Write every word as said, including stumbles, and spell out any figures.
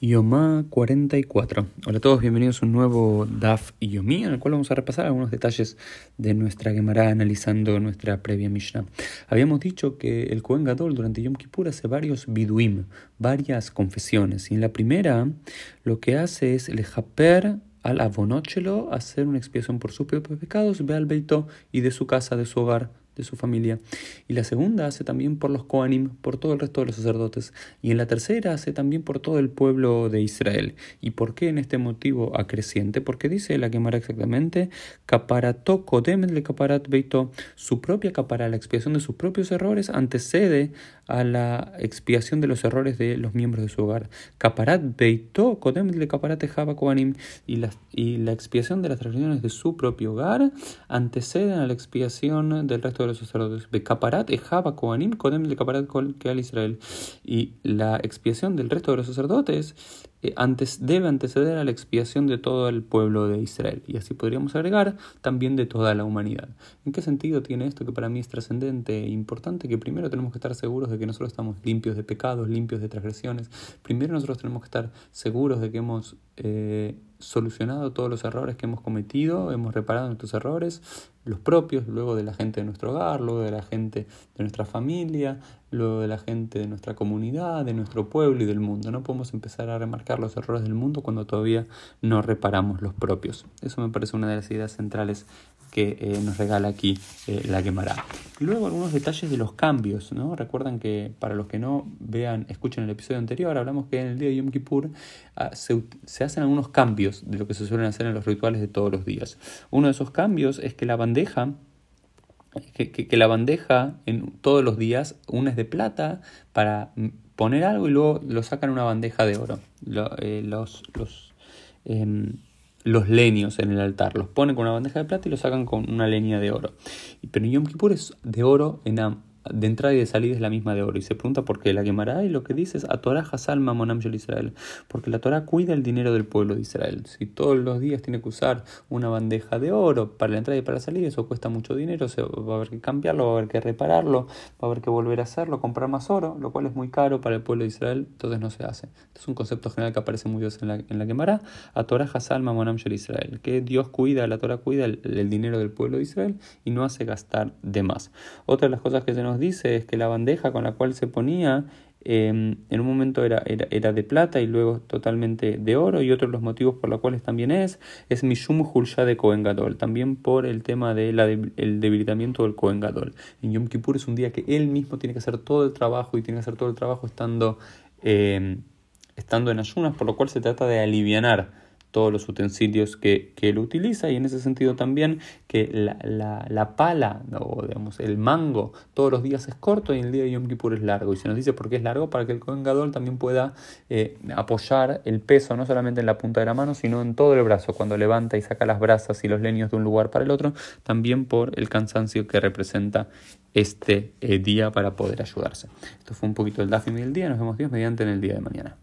Yomá cuarenta y cuatro. Hola a todos, bienvenidos a un nuevo Daf Yomí, en el cual vamos a repasar algunos detalles de nuestra Gemara analizando nuestra previa Mishnah. Habíamos dicho que el Kohen Gadol durante Yom Kippur hace varios biduim, varias confesiones. Y en la primera lo que hace es lejaper al avonochelo, hacer una expiación por sus propios pecados, ve al beito y de su casa, de su hogar, de su familia. Y la segunda hace también por los Koanim, por todo el resto de los sacerdotes. Y en la tercera hace también por todo el pueblo de Israel. ¿Y por qué en este motivo acreciente? Porque dice la Gemara exactamente, Kaparato kodem le Kaparat beito, su propia capara, la expiación de sus propios errores, antecede a la expiación de los errores de los miembros de su hogar. Kaparat beito kodem le Kaparate Java Koanim, y la, y la expiación de las transgresiones de su propio hogar anteceden a la expiación del resto de los sacerdotes. De Kaparat e Java Koanim kodem de Kaparat que al Israel, y la expiación del resto de los sacerdotes eh, antes debe anteceder a la expiación de todo el pueblo de Israel, y así podríamos agregar también de toda la humanidad. ¿En qué sentido tiene esto? Que para mí es trascendente e importante, que primero tenemos que estar seguros de que nosotros estamos limpios de pecados, limpios de transgresiones. Primero nosotros tenemos que estar seguros de que hemos eh, solucionado todos los errores que hemos cometido, hemos reparado nuestros errores, los propios, luego de la gente de nuestro hogar, luego de la gente de nuestra familia, luego de la gente de nuestra comunidad, de nuestro pueblo y del mundo. No podemos empezar a remarcar los errores del mundo cuando todavía no reparamos los propios. Eso me parece una de las ideas centrales que eh, nos regala aquí eh, la Gemara. Luego algunos detalles de los cambios, ¿no? Recuerdan que para los que no vean, escuchen el episodio anterior, hablamos que en el día de Yom Kippur uh, se, se hacen algunos cambios de lo que se suelen hacer en los rituales de todos los días. Uno de esos cambios es que la bandeja Que, que, que la bandeja en todos los días, una es de plata para poner algo y luego lo sacan en una bandeja de oro. Lo, eh, los, los, eh, los leños en el altar los ponen con una bandeja de plata y lo sacan con una leña de oro. Pero en Yom Kippur es de oro, en am- de entrada y de salida es la misma de oro. Y se pregunta por qué la Gemara, y lo que dice es a Torah Hasalma Monam Yer Israel, porque la Torah cuida el dinero del pueblo de Israel. Si todos los días tiene que usar una bandeja de oro para la entrada y para la salida, eso cuesta mucho dinero, o sea, va a haber que cambiarlo, va a haber que repararlo, va a haber que volver a hacerlo, comprar más oro, lo cual es muy caro para el pueblo de Israel, entonces no se hace. Este es un concepto general que aparece muy bien en la, en la Gemara, a Torah Hasalma Monam Yer Israel, que Dios cuida, la Torah cuida el, el dinero del pueblo de Israel y no hace gastar de más. Otra de las cosas que se nos dice es que la bandeja con la cual se ponía eh, en un momento era, era, era de plata y luego totalmente de oro, y otro de los motivos por los cuales también es es Mishum Hulshá de Kohen Gadol, también por el tema del de, debilitamiento del Kohen Gadol. En Yom Kippur es un día que él mismo tiene que hacer todo el trabajo y tiene que hacer todo el trabajo estando, eh, estando en ayunas, por lo cual se trata de alivianar todos los utensilios que, que él utiliza, y en ese sentido también que la, la, la pala, o digamos el mango, todos los días es corto y el día de Yom Kippur es largo. Y se nos dice por qué es largo, para que el Kohen Gadol también pueda eh, apoyar el peso no solamente en la punta de la mano, sino en todo el brazo, cuando levanta y saca las brasas y los leños de un lugar para el otro, también por el cansancio que representa este eh, día para poder ayudarse. Esto fue un poquito el Daf Yomí del día, nos vemos Dios mediante en el día de mañana.